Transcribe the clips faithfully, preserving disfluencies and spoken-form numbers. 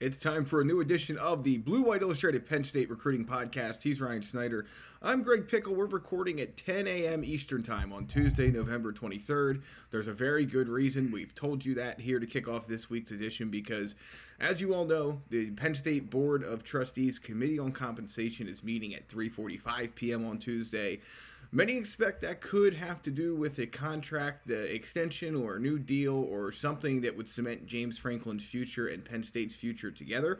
It's time for a new edition of the Blue White Illustrated Penn State Recruiting Podcast. He's Ryan Snyder. I'm Greg Pickel. We're recording at ten a.m. Eastern Time on Tuesday, November twenty-third. There's a very good reason. We've told you that here to kick off this week's edition because, as you all know, the Penn State Board of Trustees Committee on Compensation is meeting at three forty-five p.m. on Tuesday. Many expect that could have to do with a contract the extension or a new deal or something that would cement James Franklin's future and Penn State's future together.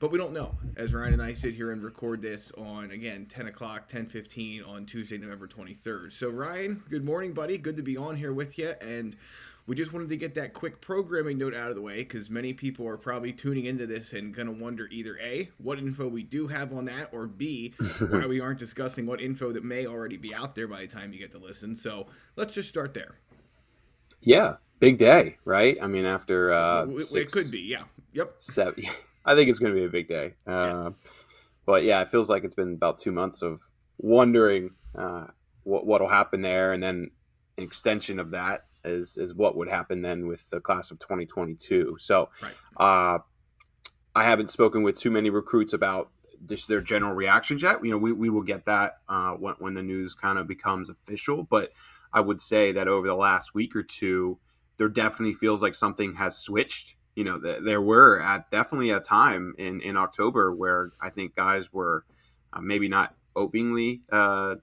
But we don't know, as Ryan and I sit here and record this on, again, ten o'clock, ten fifteen on Tuesday, November twenty-third. So, Ryan, good morning, buddy. Good to be on here with you. And we just wanted to get that quick programming note out of the way because many people are probably tuning into this and going to wonder either, A, what info we do have on that, or B, why we aren't discussing what info that may already be out there by the time you get to listen. So let's just start there. Yeah, big day, right? I mean, after uh, – It six, could be, yeah. Yep. Seven, I think it's going to be a big day. Uh, yeah. But, yeah, it feels like it's been about two months of wondering uh, what what'll happen there, and then an extension of that is is what would happen then with the class of twenty twenty-two. So right. uh, I haven't spoken with too many recruits about just their general reactions yet. You know, we, we will get that uh, when, when the news kind of becomes official. But I would say that over the last week or two, there definitely feels like something has switched. You know, there were at definitely a time in, in October where I think guys were uh, maybe not openly, uh,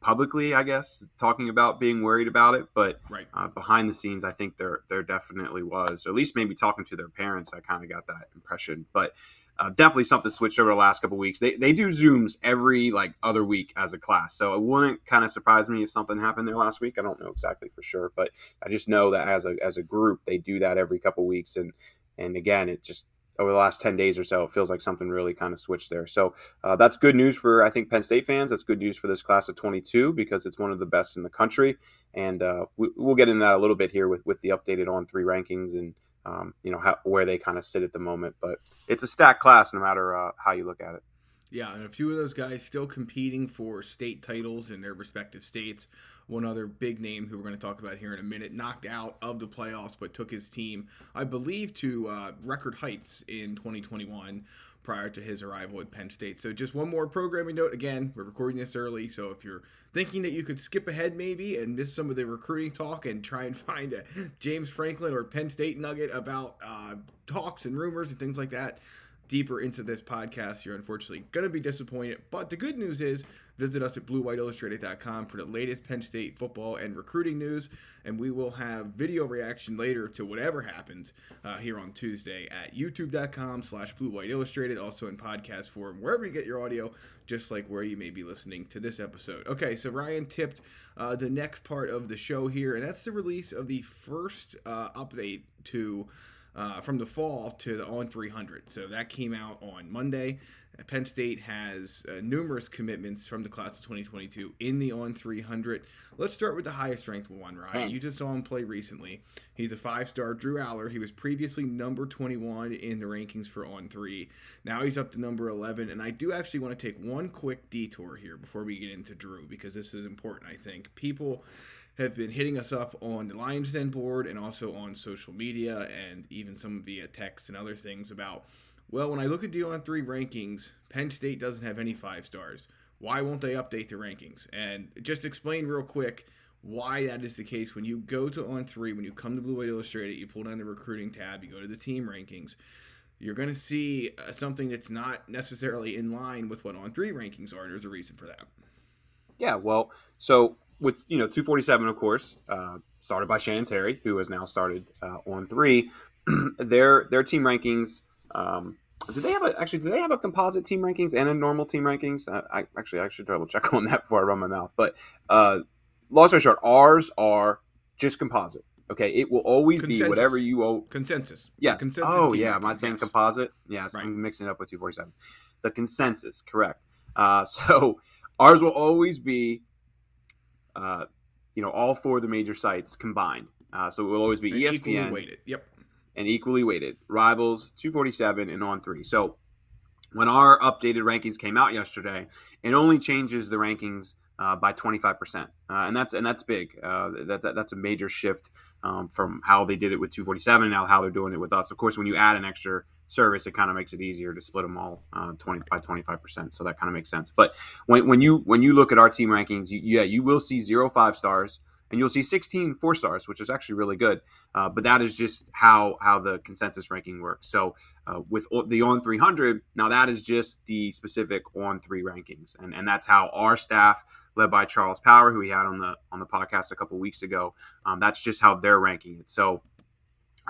publicly, I guess, talking about being worried about it. But right. uh, behind the scenes, I think there there definitely was, or at least maybe talking to their parents. I kind of got that impression. But uh, definitely something switched over the last couple of weeks. They, they do Zooms every like other week as a class. So it wouldn't kind of surprise me if something happened there last week. I don't know exactly for sure, but I just know that as a as a group, they do that every couple of weeks. And, and again, it just over the last ten days or so, it feels like something really kind of switched there. So uh, that's good news for, I think, Penn State fans. That's good news for this class of twenty-two because it's one of the best in the country. And uh, we, we'll get into that a little bit here with, with the updated on three rankings and Um, you know, how, where they kind of sit at the moment. But it's a stacked class no matter uh, how you look at it. Yeah, and a few of those guys still competing for state titles in their respective states. One other big name who we're going to talk about here in a minute, knocked out of the playoffs but took his team, I believe, to uh, record heights in twenty twenty-one prior to his arrival at Penn State. So just one more programming note. Again, we're recording this early, so if you're thinking that you could skip ahead maybe and miss some of the recruiting talk and try and find a James Franklin or Penn State nugget about uh, talks and rumors and things like that, deeper into this podcast, you're unfortunately going to be disappointed. But the good news is visit us at blue white illustrated dot com for the latest Penn State football and recruiting news, and we will have video reaction later to whatever happens uh, here on Tuesday at youtube dot com slash blue white illustrated, also in podcast form, wherever you get your audio, just like where you may be listening to this episode. Okay, so Ryan tipped uh, the next part of the show here, and that's the release of the first uh, update to Uh, from the fall to the on three hundred. So that came out on Monday. Penn State has uh, numerous commitments from the class of twenty twenty-two in the on three hundred. Let's start with the highest ranked one, Ryan. Okay. You just saw him play recently. He's a five-star, Drew Allar. He was previously number twenty-one in the rankings for on three. Now he's up to number eleven. And I do actually want to take one quick detour here before we get into Drew, because this is important, I think. People have been hitting us up on the Lion's Den board and also on social media and even some via text and other things about, well, when I look at the on three rankings, Penn State doesn't have any five stars. Why won't they update the rankings? And just explain real quick why that is the case. When you go to on three, when you come to Blue White Illustrated, you pull down the recruiting tab, you go to the team rankings, you're going to see uh, something that's not necessarily in line with what on three rankings are. There's a reason for that. Yeah, well, so with, you know, two forty-seven, of course, uh, started by Shannon Terry, who has now started uh, on three. their their team rankings. Um, do they have a, actually? Do they have a composite team rankings and a normal team rankings? I, I actually I should double check on that before I run my mouth. But uh, long story short, ours are just composite. Okay, it will always consensus. be whatever you owe. Consensus. Yes. Consensus oh yeah, am I saying composite? Yes, right. I'm mixing it up with two forty-seven. The consensus, correct. Uh, so ours will always be. Uh, you know, all four of the major sites combined. Uh, so it will always be and E S P N. Equally weighted. Yep. And equally weighted. Rivals, two forty-seven, and on three. So when our updated rankings came out yesterday, it only changes the rankings uh, by twenty-five percent. Uh, and that's, and that's big. Uh, that, that that's a major shift um, from how they did it with two forty-seven and now how they're doing it with us. Of course, when you add an extra service, it kind of makes it easier to split them all uh, twenty by twenty-five percent. So that kind of makes sense. But when, when you, when you look at our team rankings, you, yeah, you will see zero five stars and you'll see sixteen four stars, which is actually really good. Uh, but that is just how, how the consensus ranking works. So uh, with the On three hundred, now that is just the specific On three rankings. And, and that's how our staff, led by Charles Power, who we had on the, on the podcast a couple weeks ago, um, that's just how they're ranking it. So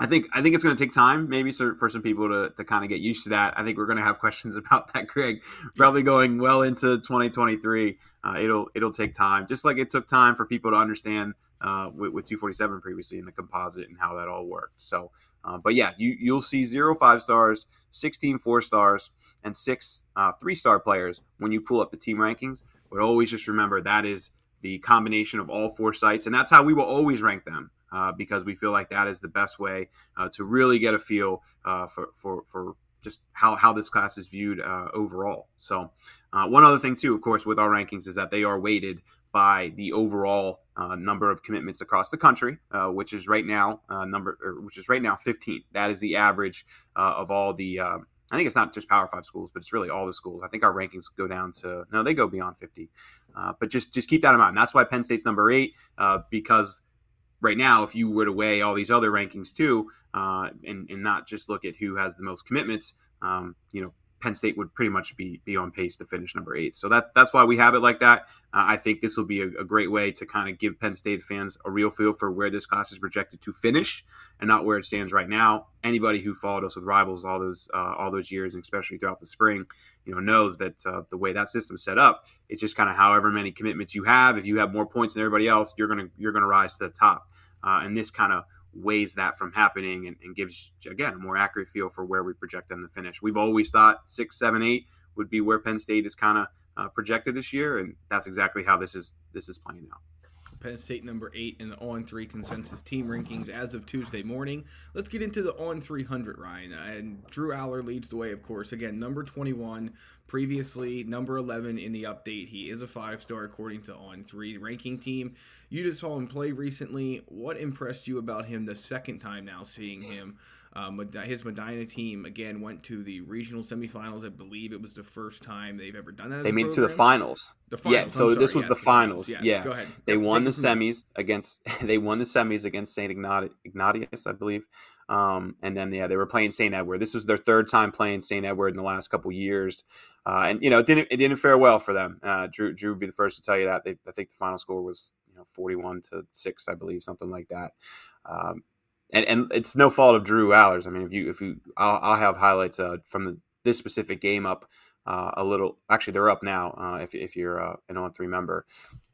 I think I think it's going to take time, maybe for some people to, to kind of get used to that. I think we're going to have questions about that, Greg, probably going well into twenty twenty-three. Uh, it'll it'll take time, just like it took time for people to understand uh, with, with two forty-seven previously in the composite and how that all worked. So, uh, but yeah, you you'll see zero five stars, sixteen four stars, and six uh, three star players when you pull up the team rankings. But always just remember that is the combination of all four sites, and that's how we will always rank them. Uh, because we feel like that is the best way uh, to really get a feel uh, for, for for just how, how this class is viewed uh, overall. So uh, one other thing, too, of course, with our rankings is that they are weighted by the overall uh, number of commitments across the country, uh, which is right now uh, number or which is right now fifteen. That is the average uh, of all the uh, I think it's not just Power Five schools, but it's really all the schools. I think our rankings go down to no, they go beyond fifty. Uh, but just just keep that in mind. That's why Penn State's number eight, uh, because right now, if you were to weigh all these other rankings too, uh, and, and not just look at who has the most commitments, um, you know, Penn State would pretty much be be on pace to finish number eight. So that's that's why we have it like that. Uh, I think this will be a, a great way to kind of give Penn State fans a real feel for where this class is projected to finish, and not where it stands right now. Anybody who followed us with Rivals all those uh, all those years, and especially throughout the spring, you know, knows that uh, the way that system's set up, it's just kind of however many commitments you have. If you have more points than everybody else, you're gonna you're gonna rise to the top, uh, and this kind of weighs that from happening and, and gives, again, a more accurate feel for where we project them to finish. We've always thought six, seven, eight would be where Penn State is kind of uh, projected this year, and that's exactly how this is this is playing out. Penn State number eight in the On three consensus team rankings as of Tuesday morning. Let's get into the On three hundred, Ryan. And Drew Allar leads the way, of course. Again, number twenty-one, previously number eleven in the update. He is a five-star according to On three ranking team. You just saw him play recently. What impressed you about him the second time now seeing him? Um, his Medina team, again, went to the regional semifinals. I believe it was the first time they've ever done that. They made it to the finals. The finals. Yeah, so sorry, this was yes, the finals. Yes. Yeah. Go ahead. They won the semis against – they won the semis against Saint Ignatius, I believe. Um, and then, yeah, they were playing Saint Edward. This was their third time playing Saint Edward in the last couple years. Uh, and, you know, it didn't it didn't fare well for them. Uh, Drew, Drew would be the first to tell you that. They, I think the final score was, you know, forty-one to six, I believe, something like that. Um And, and it's no fault of Drew Allar's. I mean, if you if you, I'll, I'll have highlights uh, from the, this specific game up uh, a little. Actually, they're up now. Uh, if if you're uh, an On three member,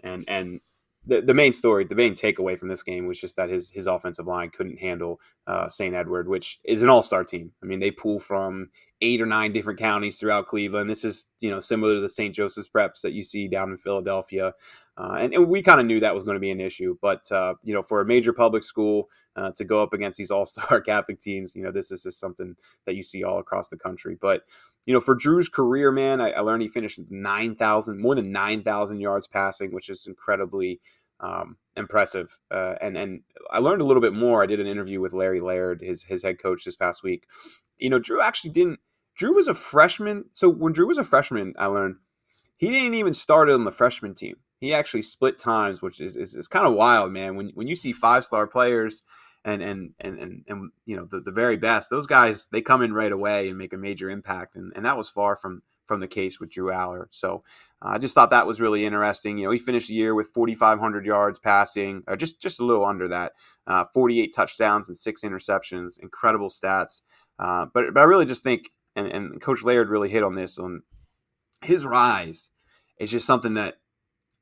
and and the, the main story, the main takeaway from this game was just that his his offensive line couldn't handle uh, Saint Edward, which is an all-star team. I mean, they pull from eight or nine different counties throughout Cleveland. This is, you know, similar to the Saint Joseph's preps that you see down in Philadelphia. Uh, and, and we kind of knew that was going to be an issue. But, uh, you know, for a major public school uh, to go up against these all-star Catholic teams, you know, this is just something that you see all across the country. But, you know, for Drew's career, man, I, I learned he finished nine thousand, more than nine thousand yards passing, which is incredibly um, impressive. Uh, and, and I learned a little bit more. I did an interview with Larry Laird, his, his head coach, this past week. You know, Drew actually didn't. Drew was a freshman. So when Drew was a freshman, I learned he didn't even start on the freshman team. He actually split times, which is is, is kind of wild, man. When when you see five-star players and and and and, and you know the, the very best, those guys, they come in right away and make a major impact. And, and that was far from from the case with Drew Allar. So uh, I just thought that was really interesting. You know, he finished the year with forty-five hundred yards passing, or just just a little under that, uh, forty-eight touchdowns and six interceptions, incredible stats. Uh, but but I really just think. And, and Coach Laird really hit on this, on his rise is just something that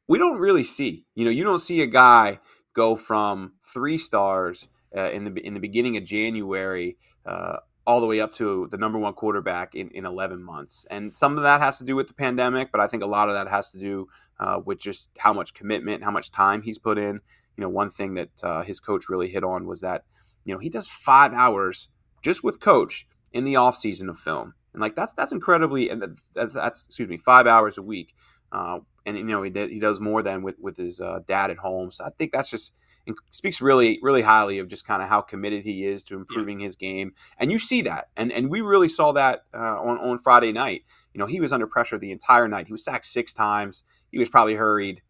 we don't really see. You know, you don't see a guy go from three stars uh, in the in the beginning of January uh, all the way up to the number one quarterback in, in eleven months. And some of that has to do with the pandemic, but I think a lot of that has to do uh, with just how much commitment, how much time he's put in. You know, one thing that uh, his coach really hit on was that, you know, he does five hours just with coach in the off season of film. And like, that's, that's incredibly, and that's, that's excuse me, five hours a week. Uh, and you know he did, he does more than with with his uh, dad at home. So I think that's just it speaks really really highly of just kind of how committed he is to improving yeah. his game, and you see that, and and we really saw that uh, on on Friday night. You know, he was under pressure the entire night. He was sacked six times. He was probably hurried,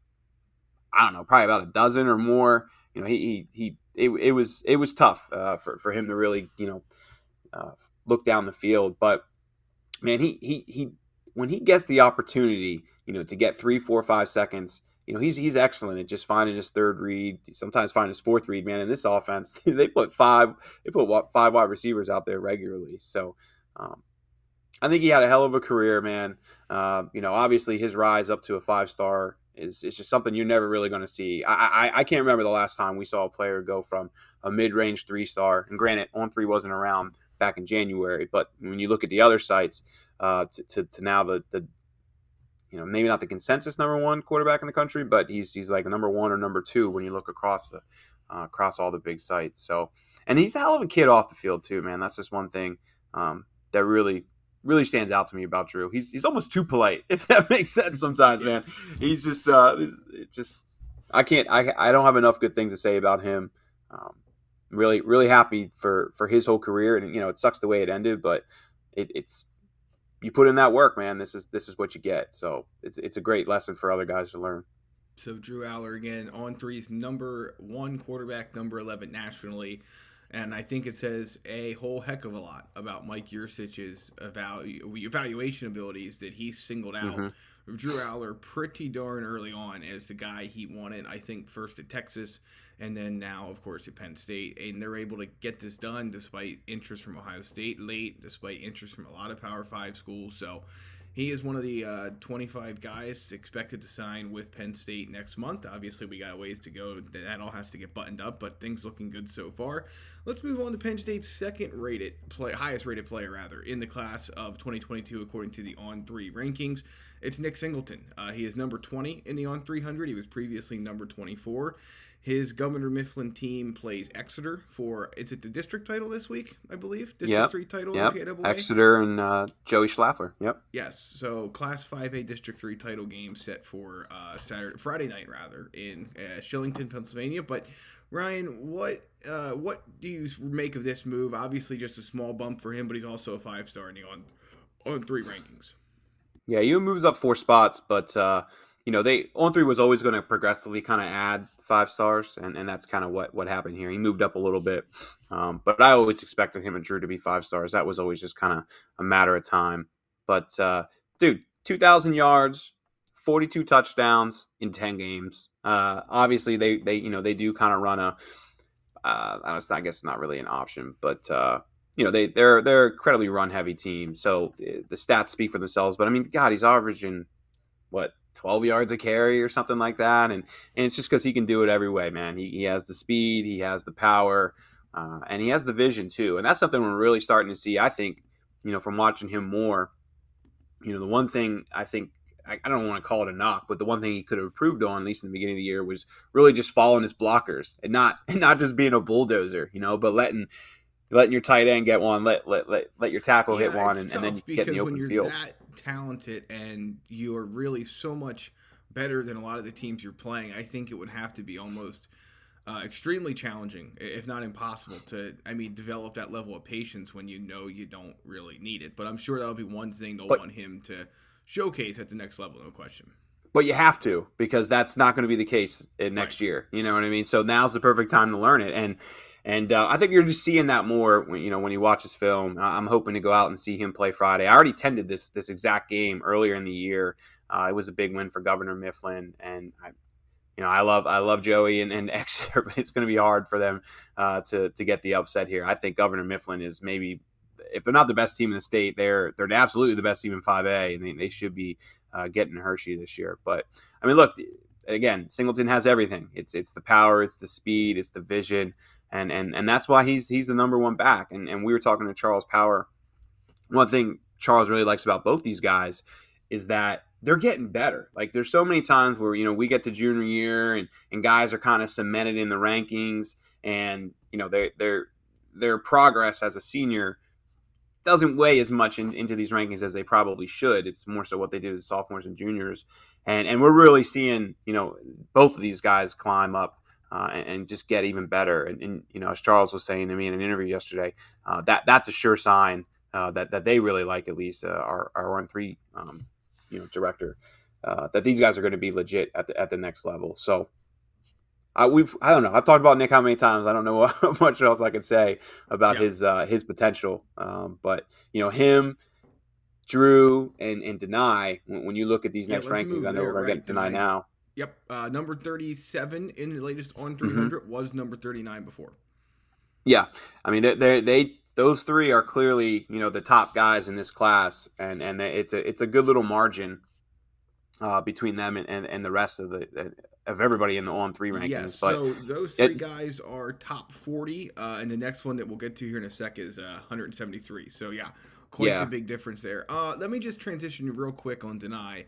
I don't know, probably about a dozen or more. You know, he he, he it, it was it was tough uh, for for him to really you know uh, look down the field, but. Man, he he he. When he gets the opportunity, you know, to get three, four, five seconds, you know, he's he's excellent at just finding his third read. Sometimes finding his fourth read. Man, in this offense, they put five, they put five wide receivers out there regularly. So, um, I think he had a hell of a career, man. Uh, you know, obviously his rise up to a five star is is just something you're never really going to see. I, I I can't remember the last time we saw a player go from a mid range three star. And granted, On three wasn't around back in January, but when you look at the other sites, uh, to, to, to now the, the, you know, maybe not the consensus number one quarterback in the country, but he's he's like number one or number two when you look across the uh, across all the big sites. So, and he's a hell of a kid off the field too, man. That's just one thing um, that really really stands out to me about Drew. He's he's almost too polite, if that makes sense sometimes, man. He's just uh, it's just I can't I I don't have enough good things to say about him. Um, Really, really happy for, for his whole career, and you know it sucks the way it ended, but it, it's you put in that work, man. This is this is what you get. So it's it's a great lesson for other guys to learn. So Drew Allar again, On three's number one quarterback, number eleven nationally, and I think it says a whole heck of a lot about Mike Yursich's evalu- evaluation abilities that he singled out. Mm-hmm. Drew Allar pretty darn early on as the guy he wanted. I think first at Texas. And then now, of course, at Penn State. And they're able to get this done despite interest from Ohio State late, despite interest from a lot of Power five schools. So he is one of the uh, twenty-five guys expected to sign with Penn State next month. Obviously, we got ways to go. That all has to get buttoned up, but things looking good so far. Let's move on to Penn State's second-rated play, highest-rated player, rather, in the class of twenty twenty-two, according to the On three rankings. It's Nick Singleton. Uh, he is number twenty in the On three hundred. He was previously number twenty-four. His Governor Mifflin team plays Exeter for, is it the district title this week, I believe? District yep, three title yep. in P A A. Exeter and uh, Joey Schlaffler. Yep. Yes. So Class five A District three title game set for uh, Saturday, Friday night, rather, in uh, Shillington, Pennsylvania. But, Ryan, what uh, what do you make of this move? Obviously just a small bump for him, but he's also a five-star in the on, on three rankings. Yeah, he moves up four spots, but... Uh... You know, they On three was always going to progressively kind of add five stars, and, and that's kind of what, what happened here. He moved up a little bit, um, but I always expected him and Drew to be five stars. That was always just kind of a matter of time. But, uh, dude, two thousand yards, forty-two touchdowns in ten games. Uh, obviously, they, they you know, they do kind of run a uh, – I guess it's not really an option, but uh, – you know, they, they're, they're an incredibly run-heavy team, so the stats speak for themselves. But, I mean, God, he's averaging, what, twelve yards a carry or something like that. And, and it's just because he can do it every way, man. He, he has the speed, he has the power, uh, and he has the vision too. And that's something we're really starting to see, I think, you know, from watching him more. You know, the one thing I think, I, I don't want to call it a knock, but the one thing he could have improved on, at least in the beginning of the year, was really just following his blockers and not, and not just being a bulldozer, you know, but letting, letting your tight end get one, let let let, let your tackle yeah, hit one, and, and then you get in the open field. Because when you're that talented and you are really so much better than a lot of the teams you're playing, I think it would have to be almost uh, extremely challenging, if not impossible, to I mean develop that level of patience when you know you don't really need it. But I'm sure that'll be one thing they'll but, want him to showcase at the next level, no question. But you have to, because that's not going to be the case in next right. year. You know what I mean? So now's the perfect time to learn it. And And uh, I think you're just seeing that more, when, you know, when you watch his film. I'm hoping to go out and see him play Friday. I already attended this this exact game earlier in the year. Uh, it was a big win for Governor Mifflin, and I, you know, I love I love Joey and, and Exeter, but it's going to be hard for them uh, to to get the upset here. I think Governor Mifflin is maybe, if they're not the best team in the state, they're they're absolutely the best team in five A, and they, they should be uh, getting Hershey this year. But I mean, look, again, Singleton has everything. It's it's the power, it's the speed, it's the vision. And, and and that's why he's he's the number one back. And and we were talking to Charles Power. One thing Charles really likes about both these guys is that they're getting better. Like, there's so many times where, you know, we get to junior year and, and guys are kind of cemented in the rankings, and, you know, they, their their progress as a senior doesn't weigh as much in, into these rankings as they probably should. It's more so what they do as sophomores and juniors. And and we're really seeing, you know, both of these guys climb up uh, and, and just get even better. And, and, you know, as Charles was saying to me in an interview yesterday, uh, that that's a sure sign uh, that, that they really like, at least uh, our, our on three, um, you know, director, uh, that these guys are going to be legit at the, at the next level. So I, we've, I don't know. I've talked about Nick how many times. I don't know how much else I could say about yeah. his uh, his potential. Um, but, you know, him, Drew, and and Dani, when, when you look at these yeah, next rankings, I know there, we're going right, to get Dani now. Yep. Uh, number thirty-seven in the latest on three hundred mm-hmm. was number thirty-nine before. Yeah. I mean, they, they, they those three are clearly, you know, the top guys in this class. And, and it's a it's a good little margin uh, between them and, and, and the rest of the uh, – of everybody in the on three rankings. Yes, but so those three it, guys are top forty, uh, and the next one that we'll get to here in a sec is uh, one hundred seventy-three. So, yeah, quite yeah. the big difference there. Uh, let me just transition real quick on Dani.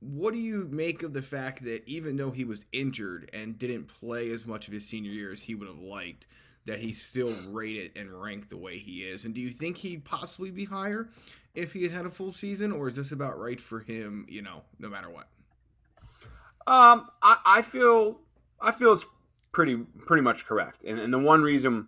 What do you make of the fact that even though he was injured and didn't play as much of his senior year as he would have liked, that he's still rated and ranked the way he is? And do you think he'd possibly be higher if he had had a full season, or is this about right for him, you know, no matter what? Um, I, I feel I feel it's pretty pretty much correct, and, and the one reason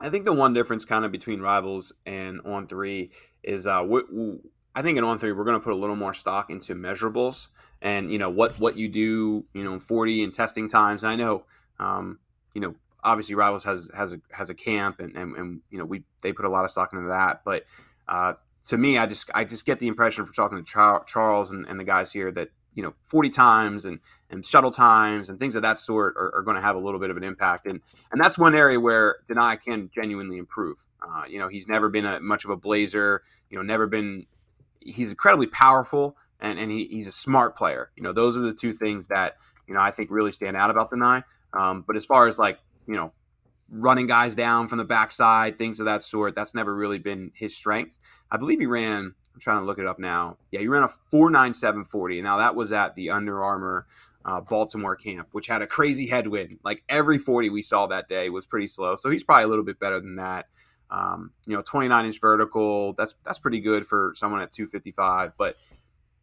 I think the one difference kind of between Rivals and On Three is uh, we, we, I think in On Three we're going to put a little more stock into measurables and you know what, what you do you know forty and testing times. And I know um, you know obviously Rivals has has a, has a camp and, and and you know we they put a lot of stock into that, but uh, to me I just I just get the impression from talking to Char- Charles and, and the guys here that, you know, forty times and, and shuttle times and things of that sort are, are going to have a little bit of an impact. And and that's one area where Dani can genuinely improve. Uh, you know, he's never been a, much of a blazer, you know, never been – he's incredibly powerful and, and he, he's a smart player. You know, those are the two things that, you know, I think really stand out about Dani. Um, but as far as like, you know, running guys down from the backside, things of that sort, that's never really been his strength. I believe he ran – I'm trying to look it up now. Yeah, you ran a four nine seven forty. Now that was at the Under Armour uh, Baltimore camp, which had a crazy headwind. Like every forty we saw that day was pretty slow. So he's probably a little bit better than that. Um, you know, twenty-nine inch vertical. That's that's pretty good for someone at two fifty-five. But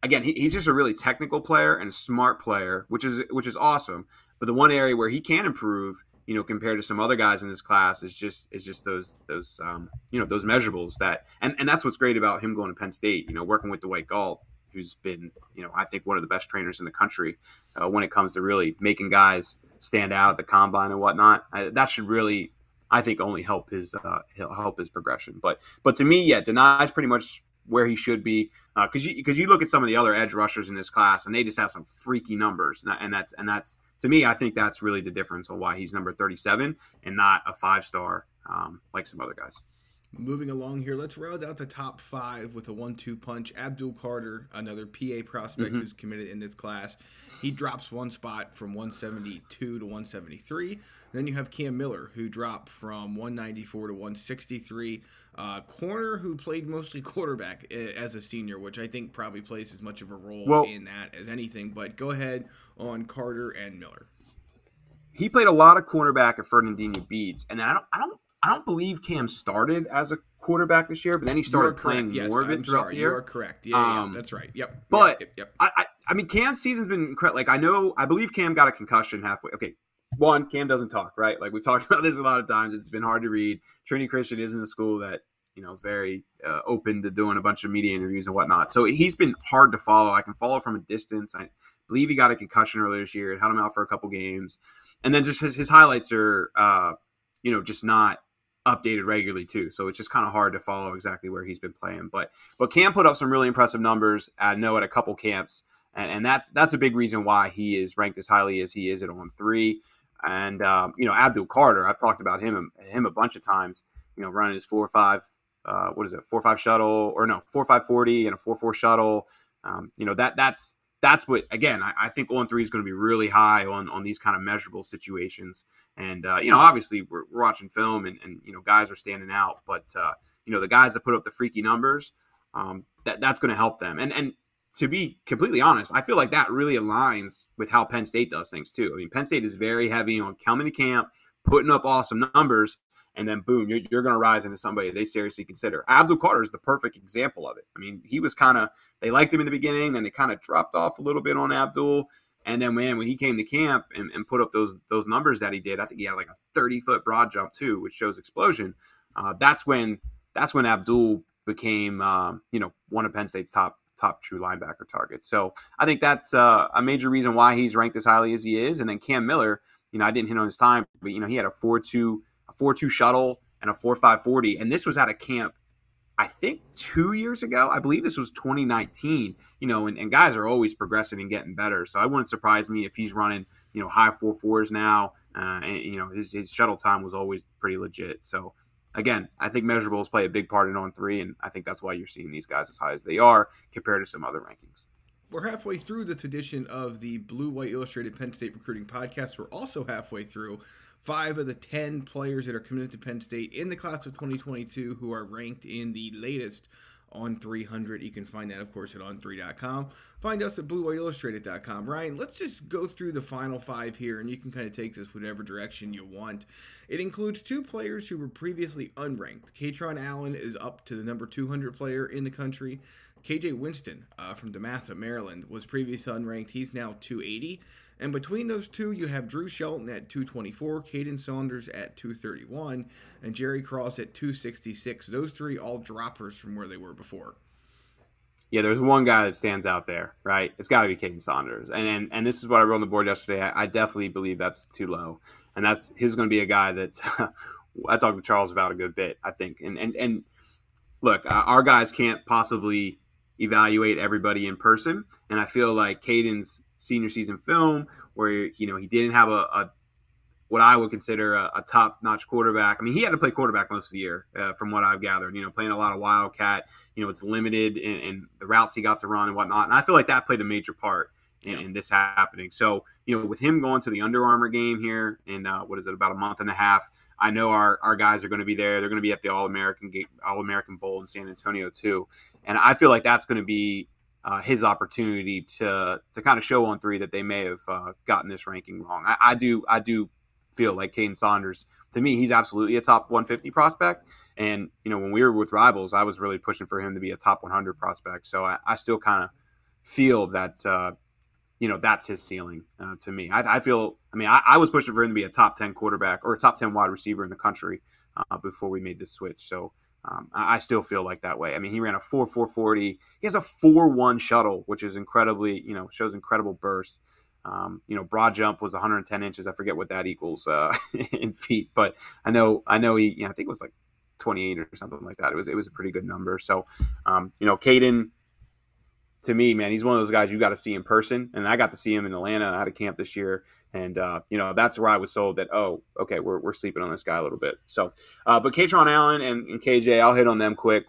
again, he, he's just a really technical player and a smart player, which is which is awesome. But the one area where he can improve, you know, compared to some other guys in this class, is just is just those those um, you know those measurables that and, and that's what's great about him going to Penn State. You know, working with Dwight Galt, who's been you know I think one of the best trainers in the country uh, when it comes to really making guys stand out at the combine and whatnot. I, that should really I think only help his uh, help his progression. But but to me, yeah, Dani's pretty much where he should be, because uh, you because you look at some of the other edge rushers in this class, and they just have some freaky numbers, and that's and that's to me, I think that's really the difference on why he's number thirty-seven and not a five star um, like some other guys. Moving along here, let's round out the top five with a one two punch. Abdul Carter, another P A prospect mm-hmm. who's committed in this class, he drops one spot from one seventy-two to one seventy-three. Then you have Cam Miller, who dropped from one ninety-four to one sixty-three. Uh, corner, who played mostly quarterback as a senior, which I think probably plays as much of a role well, in that as anything. But go ahead on Carter and Miller. He played a lot of cornerback at Fernandina Beads, and I don't, I don't. I don't believe Cam started as a quarterback this year, but then he started playing yes, more of it I'm throughout sorry, the year. You are correct. Yeah, um, yeah, that's right. Yep. But yep, yep. I, I, I mean, Cam's season's been incredible. Like I know, I believe Cam got a concussion halfway. Okay, one, Cam doesn't talk, right? Like we've talked about this a lot of times. It's been hard to read. Trinity Christian isn't a school that you know is very uh, open to doing a bunch of media interviews and whatnot. So he's been hard to follow. I can follow from a distance. I believe he got a concussion earlier this year. It held him out for a couple games, and then just his his highlights are uh, you know just not updated regularly too, so it's just kind of hard to follow exactly where he's been playing. But but Cam put up some really impressive numbers. I know at a couple camps, and, and that's that's a big reason why he is ranked as highly as he is at on three. And um, you know Abdul Carter, I've talked about him him a bunch of times. You know running his four five, uh, what is it four five shuttle or no four five forty and a four four shuttle. Um, you know that that's that's what again I, I think on three is going to be really high on on these kind of measurable situations. And, uh, you know, obviously we're, we're watching film and, and, you know, guys are standing out. But, uh, you know, the guys that put up the freaky numbers, um, that that's going to help them. And and to be completely honest, I feel like that really aligns with how Penn State does things too. I mean, Penn State is very heavy on coming to camp, putting up awesome numbers, and then boom, you're, you're going to rise into somebody they seriously consider. Abdul Carter is the perfect example of it. I mean, he was kind of, they liked him in the beginning, then they kind of dropped off a little bit on Abdul. And then, man, when he came to camp and, and put up those those numbers that he did, I think he had like a thirty-foot broad jump too, which shows explosion. Uh, that's when that's when Abdul became, um, you know, one of Penn State's top top true linebacker targets. So I think that's uh, a major reason why he's ranked as highly as he is. And then Cam Miller, you know, I didn't hit on his time, but, you know, he had a four two a four two shuttle and a four five forty. And this was out of camp, I think, two years ago. I believe this was twenty nineteen, you know, and, and guys are always progressing and getting better. So I wouldn't surprise me if he's running, you know, high four fours now. Uh, and, you know, his, his shuttle time was always pretty legit. So, again, I think measurables play a big part in on three, and I think that's why you're seeing these guys as high as they are compared to some other rankings. We're halfway through this edition of the Blue White Illustrated Penn State Recruiting Podcast. We're also halfway through five of the ten players that are committed to Penn State in the class of twenty twenty-two who are ranked in the latest on three hundred. You can find that, of course, at on three dot com. Find us at blue white illustrated dot com. Ryan, let's just go through the final five here, and you can kind of take this whatever direction you want. It includes two players who were previously unranked. Kaytron Allen is up to the number two hundred player in the country. K J Winston uh, from DeMatha, Maryland, was previously unranked. He's now two eighty. And between those two, you have Drew Shelton at two twenty-four, Kaden Saunders at two thirty-one, and Jerry Cross at two sixty-six. Those three all droppers from where they were before. Yeah, there's one guy that stands out there, right? It's got to be Kaden Saunders. And, and and this is what I wrote on the board yesterday. I, I definitely believe that's too low. And that's he's going to be a guy that I talked to Charles about a good bit, I think. And, and, and look, our guys can't possibly evaluate everybody in person. And I feel like Kaden's senior season film where, you know, he didn't have a, a what I would consider a, a top-notch quarterback. I mean, he had to play quarterback most of the year uh, from what I've gathered, you know, playing a lot of Wildcat. You know, it's limited in, in the routes he got to run and whatnot. And I feel like that played a major part in, yeah. in this happening. So, you know, with him going to the Under Armour game here in, uh, what is it, about a month and a half, I know our, our guys are going to be there. They're going to be at the All-American game, All-American Bowl in San Antonio too. And I feel like that's going to be Uh, his opportunity to to kind of show on three that they may have uh, gotten this ranking wrong. I, I do I do feel like Kaden Saunders, to me, he's absolutely a top one fifty prospect. And, you know, when we were with Rivals, I was really pushing for him to be a top one hundred prospect. So I, I still kind of feel that, uh, you know, that's his ceiling uh, to me. I, I feel, I mean, I, I was pushing for him to be a top ten quarterback or a top ten wide receiver in the country uh, before we made this switch. So, Um, I still feel like that way. I mean, he ran a four four forty. He has a four one shuttle, which is incredibly, you know, shows incredible burst. Um, you know, broad jump was one hundred ten inches. I forget what that equals uh, in feet, but I know, I know he, you know, I think it was like twenty-eight or something like that. It was, it was a pretty good number. So, um, you know, Kaden, to me, man, he's one of those guys you got to see in person. And I got to see him in Atlanta at a camp this year. And, uh, you know, that's where I was sold that, oh, okay, we're we're sleeping on this guy a little bit. So, uh, but Kaytron Allen and, and K J, I'll hit on them quick.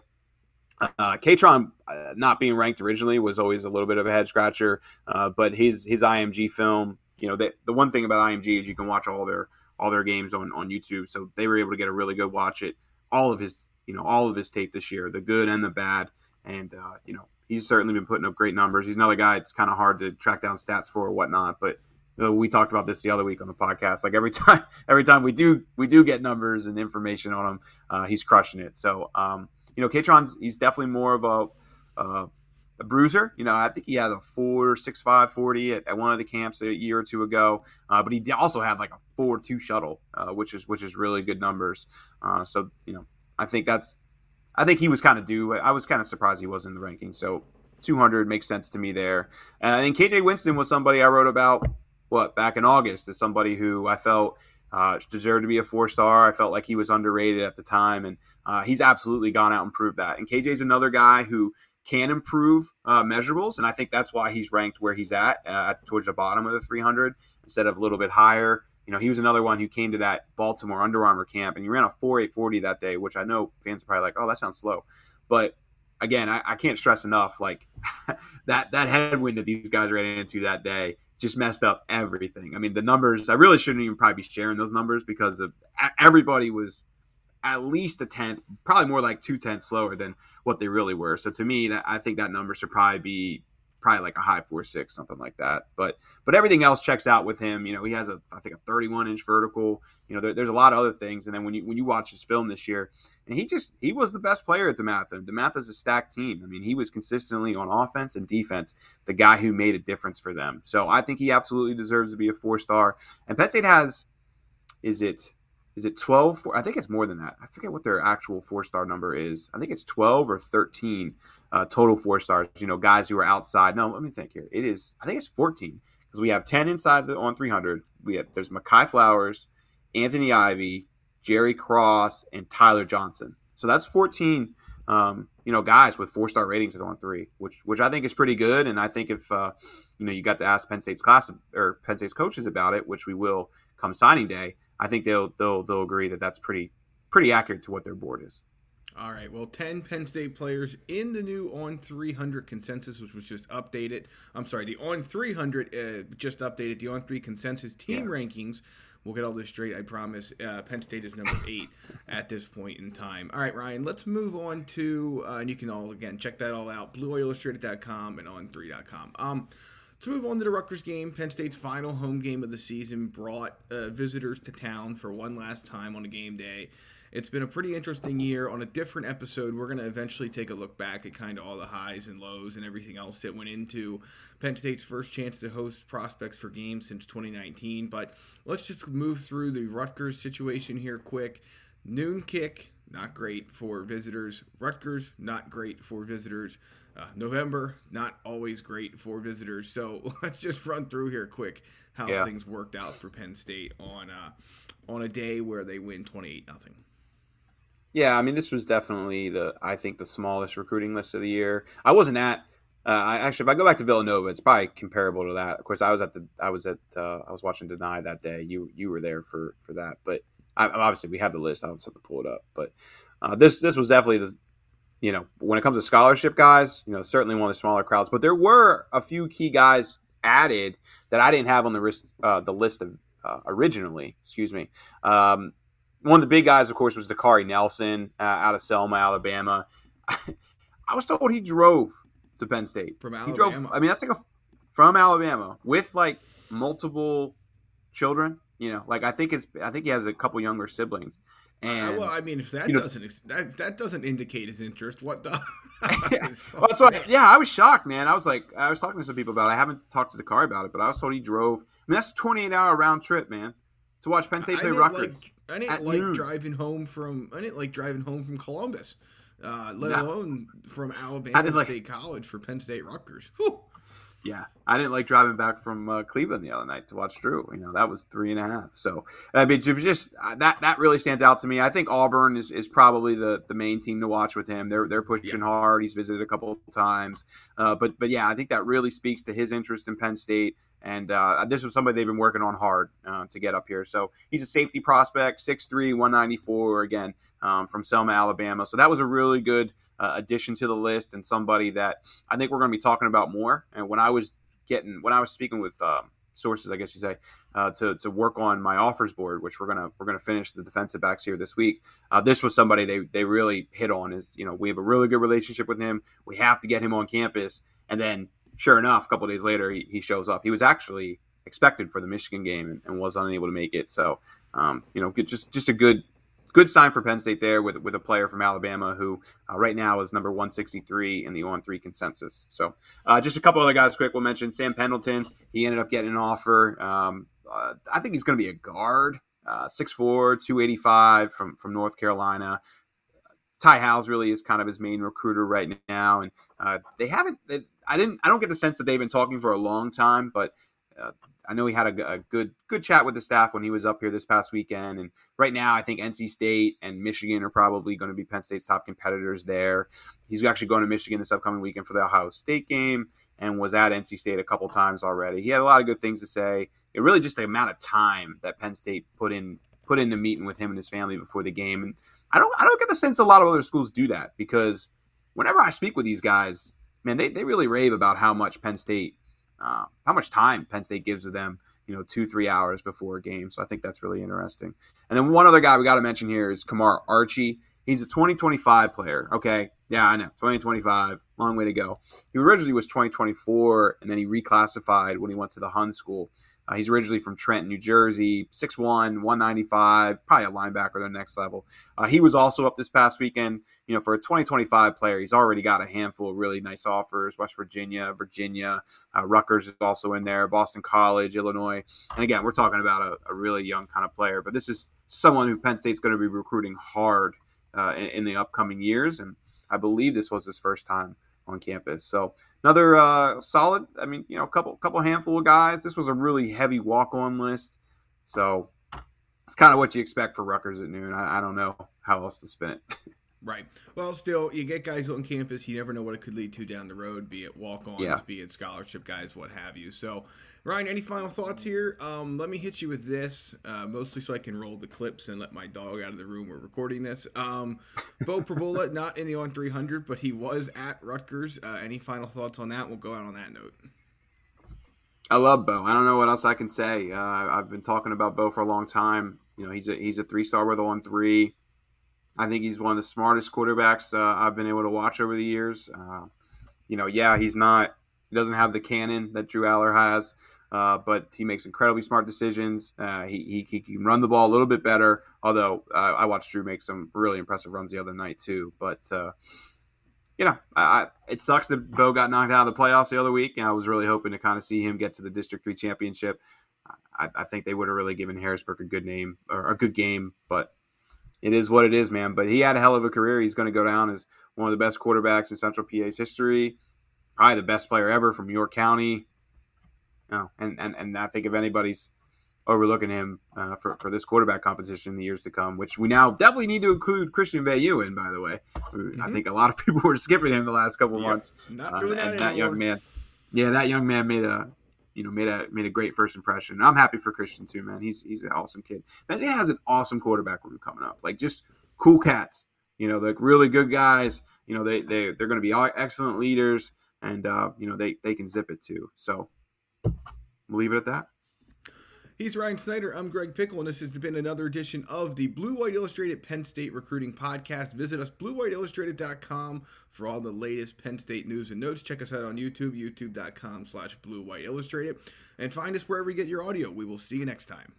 Uh, Kaytron uh, not being ranked originally was always a little bit of a head scratcher. Uh, but his his I M G film, you know, they, the one thing about I M G is you can watch all their all their games on, on YouTube. So they were able to get a really good watch at all of his, you know, all of his tape this year, the good and the bad. And, uh, you know, he's certainly been putting up great numbers. He's another guy it's kind of hard to track down stats for or whatnot, but we talked about this the other week on the podcast. Like every time, every time we do, we do get numbers and information on him. Uh, he's crushing it. So, um, you know, Kaytron's he's definitely more of a, uh, a bruiser. You know, I think he had a four six five forty at, at one of the camps a year or two ago. Uh, but he also had like a four two shuttle, uh, which is which is really good numbers. Uh, so you know, I think that's, I think he was kind of due. I was kind of surprised he wasn't in the ranking. So two hundred makes sense to me there. Uh, and K J Winston was somebody I wrote about. What, back in August, is somebody who I felt uh, deserved to be a four-star. I felt like he was underrated at the time, and uh, he's absolutely gone out and proved that. And K J's another guy who can improve uh, measurables, and I think that's why he's ranked where he's at, uh, towards the bottom of the three hundred instead of a little bit higher. You know, he was another one who came to that Baltimore Under Armour camp, and he ran a four eight forty that day, which I know fans are probably like, oh, that sounds slow. But again, I, I can't stress enough, like that that headwind that these guys ran into that day just messed up everything. I mean, the numbers, I really shouldn't even probably be sharing those numbers because of, everybody was at least a tenth, probably more like two tenths slower than what they really were. So to me, that, I think that number should probably be probably like a high four six, something like that. But but everything else checks out with him. You know, he has a I think a thirty-one inch vertical. You know, there, there's a lot of other things. And then when you when you watch his film this year, and he just he was the best player at DeMatha. DeMatha's a stacked team. I mean, he was consistently on offense and defense the guy who made a difference for them. So I think he absolutely deserves to be a four star. And Penn State has is it. Is it twelve? I think it's more than that. I forget what their actual four-star number is. I think it's twelve or thirteen uh, total four-stars, you know, guys who are outside. No, let me think here. It is – I think it's fourteen because we have ten inside the on three hundred. We have, there's Mekhi Flowers, Anthony Ivey, Jerry Cross, and Tyler Johnson. So that's fourteen, um, you know, guys with four-star ratings at on three, which which I think is pretty good. And I think if, uh, you know, you got to ask Penn State's class or Penn State's coaches about it, which we will come signing day, I think they'll they'll they'll agree that that's pretty pretty accurate to what their board is. All right. Well, ten Penn State players in the new on three hundred consensus, which was just updated. I'm sorry, the on three hundred uh, just updated the on three consensus team yeah. rankings. We'll get all this straight, I promise. Uh, Penn State is number eight at this point in time. All right, Ryan, let's move on to, uh, and you can all, again, check that all out, blue white illustrated dot com and on three dot com. Um, Let's move on to the Rutgers game. Penn State's final home game of the season brought uh, visitors to town for one last time on a game day. It's been a pretty interesting year. On a different episode, we're going to eventually take a look back at kind of all the highs and lows and everything else that went into Penn State's first chance to host prospects for games since twenty nineteen. But let's just move through the Rutgers situation here quick. Noon kick, not great for visitors. Rutgers, not great for visitors. Uh, November, not always great for visitors. So let's just run through here quick how yeah. things worked out for Penn State on uh, on a day where they win twenty-eight nothing. Yeah, I mean, this was definitely, the I think, the smallest recruiting list of the year. I wasn't at uh, – I actually, if I go back to Villanova, it's probably comparable to that. Of course, I was at the – I was at uh, – I was watching Deny that day. You you were there for, for that. But I, obviously, we have the list. I'll just have to pull it up. But uh, this this was definitely the – you know, when it comes to scholarship guys, you know, certainly one of the smaller crowds, but there were a few key guys added that I didn't have on the list, uh, the list of, uh, originally, excuse me. Um, one of the big guys, of course, was Dakari Nelson uh, out of Selma, Alabama. I, I was told he drove to Penn State. From Alabama. He drove, I mean, that's like a, from Alabama with like multiple children, you know, like I think it's, I think he has a couple younger siblings. And, uh, well, I mean, if that doesn't know, that, that doesn't indicate his interest, what does? yeah. Well, that's what, yeah, I was shocked, man. I was like, I was talking to some people about it. I haven't talked to the car about it, but I was told he drove. I mean, that's a twenty-eight hour round trip, man, to watch Penn State play Rutgers. Like, I didn't like noon. driving home from. I didn't like driving home from Columbus, uh, let no. alone from Alabama State like, College for Penn State Rutgers. Whew. Yeah, I didn't like driving back from uh, Cleveland the other night to watch Drew. You know, that was three and a half. So, I mean, just that that really stands out to me. I think Auburn is, is probably the, the main team to watch with him. They're they're pushing yeah. hard. He's visited a couple of times. Uh, but, but yeah, I think that really speaks to his interest in Penn State. And uh, this was somebody they've been working on hard uh, to get up here. So he's a safety prospect, six three, one ninety-four, again, um, from Selma, Alabama. So that was a really good uh, addition to the list and somebody that I think we're going to be talking about more. And when I was getting, when I was speaking with uh, sources, I guess you say, uh, to to work on my offers board, which we're gonna we're gonna finish the defensive backs here this week. Uh, this was somebody they they really hit on. Is you know we have a really good relationship with him. We have to get him on campus, and then. Sure enough, a couple of days later, he, he shows up. He was actually expected for the Michigan game and, and was unable to make it. So, um, you know, just just a good good sign for Penn State there with with a player from Alabama who uh, right now is number one sixty-three in the on three consensus. So uh, just a couple other guys quick. We'll mention Sam Pendleton. He ended up getting an offer. Um, uh, I think he's going to be a guard, uh, six four, two eighty-five from, from North Carolina. Ty Howes really is kind of his main recruiter right now. And uh, they haven't they, – I didn't. I don't get the sense that they've been talking for a long time, but uh, I know he had a, a good good chat with the staff when he was up here this past weekend. And right now, I think N C State and Michigan are probably going to be Penn State's top competitors there. He's actually going to Michigan this upcoming weekend for the Ohio State game and was at N C State a couple times already. He had a lot of good things to say. It really just the amount of time that Penn State put in put into meeting with him and his family before the game. And I don't I don't get the sense a lot of other schools do that because whenever I speak with these guys. Man, they, they really rave about how much Penn State, uh, how much time Penn State gives to them, you know, two, three hours before a game. So I think that's really interesting. And then one other guy we got to mention here is Kamar Archie. He's a twenty twenty-five player. Okay. Yeah, I know. twenty twenty-five, long way to go. He originally was twenty twenty-four, and then he reclassified when he went to the Hun school. Uh, he's originally from Trenton, New Jersey, six one, one ninety-five, probably a linebacker, their next level. Uh, he was also up this past weekend. You know, for a twenty twenty-five player, he's already got a handful of really nice offers. West Virginia, Virginia, uh, Rutgers is also in there, Boston College, Illinois. And again, we're talking about a, a really young kind of player, but this is someone who Penn State's going to be recruiting hard uh, in, in the upcoming years. And I believe this was his first time on campus. So another uh, solid, I mean, you know, a couple, couple handful of guys. This was a really heavy walk-on list. So it's kind of what you expect for Rutgers at noon. I, I don't know how else to spin it. Right. Well, still, you get guys on campus, you never know what it could lead to down the road, be it walk-ons, yeah. be it scholarship guys, what have you. So, Ryan, any final thoughts here? Um, let me hit you with this, uh, mostly so I can roll the clips and let my dog out of the room. We're recording this. Um, Bo Pervola, not in the on three hundred, but he was at Rutgers. Uh, any final thoughts on that? We'll go out on that note. I love Bo. I don't know what else I can say. Uh, I've been talking about Bo for a long time. You know, he's a, he's a three-star with a one three. I think he's one of the smartest quarterbacks uh, I've been able to watch over the years. Uh, you know, yeah, he's not – he doesn't have the cannon that Drew Allar has, uh, but he makes incredibly smart decisions. Uh, he, he, he can run the ball a little bit better, although uh, I watched Drew make some really impressive runs the other night too. But, uh, you know, I, I, it sucks that Bo got knocked out of the playoffs the other week, and I was really hoping to kind of see him get to the District three championship. I, I think they would have really given Harrisburg a good name – or a good game, but – it is what it is, man. But he had a hell of a career. He's going to go down as one of the best quarterbacks in Central P A's history, probably the best player ever from York County. Oh, and, and, and I think if anybody's overlooking him uh, for, for this quarterback competition in the years to come, which we now definitely need to include Christian Veilleux in, by the way. Mm-hmm. I think a lot of people were skipping him the last couple yep. months. Not doing uh, that, that young man. Yeah, that young man made a – You know, made a made a great first impression. I'm happy for Christian too, man. He's he's an awesome kid. He has an awesome quarterback room coming up. Like just cool cats. You know, like really good guys. You know, they they they're going to be excellent leaders, and uh, you know they they can zip it too. So we'll leave it at that. He's Ryan Snyder. I'm Greg Pickel, and this has been another edition of the Blue White Illustrated Penn State Recruiting Podcast. Visit us, blue white illustrated dot com, for all the latest Penn State news and notes. Check us out on YouTube, youtube dot com slash blue white illustrated, and find us wherever you get your audio. We will see you next time.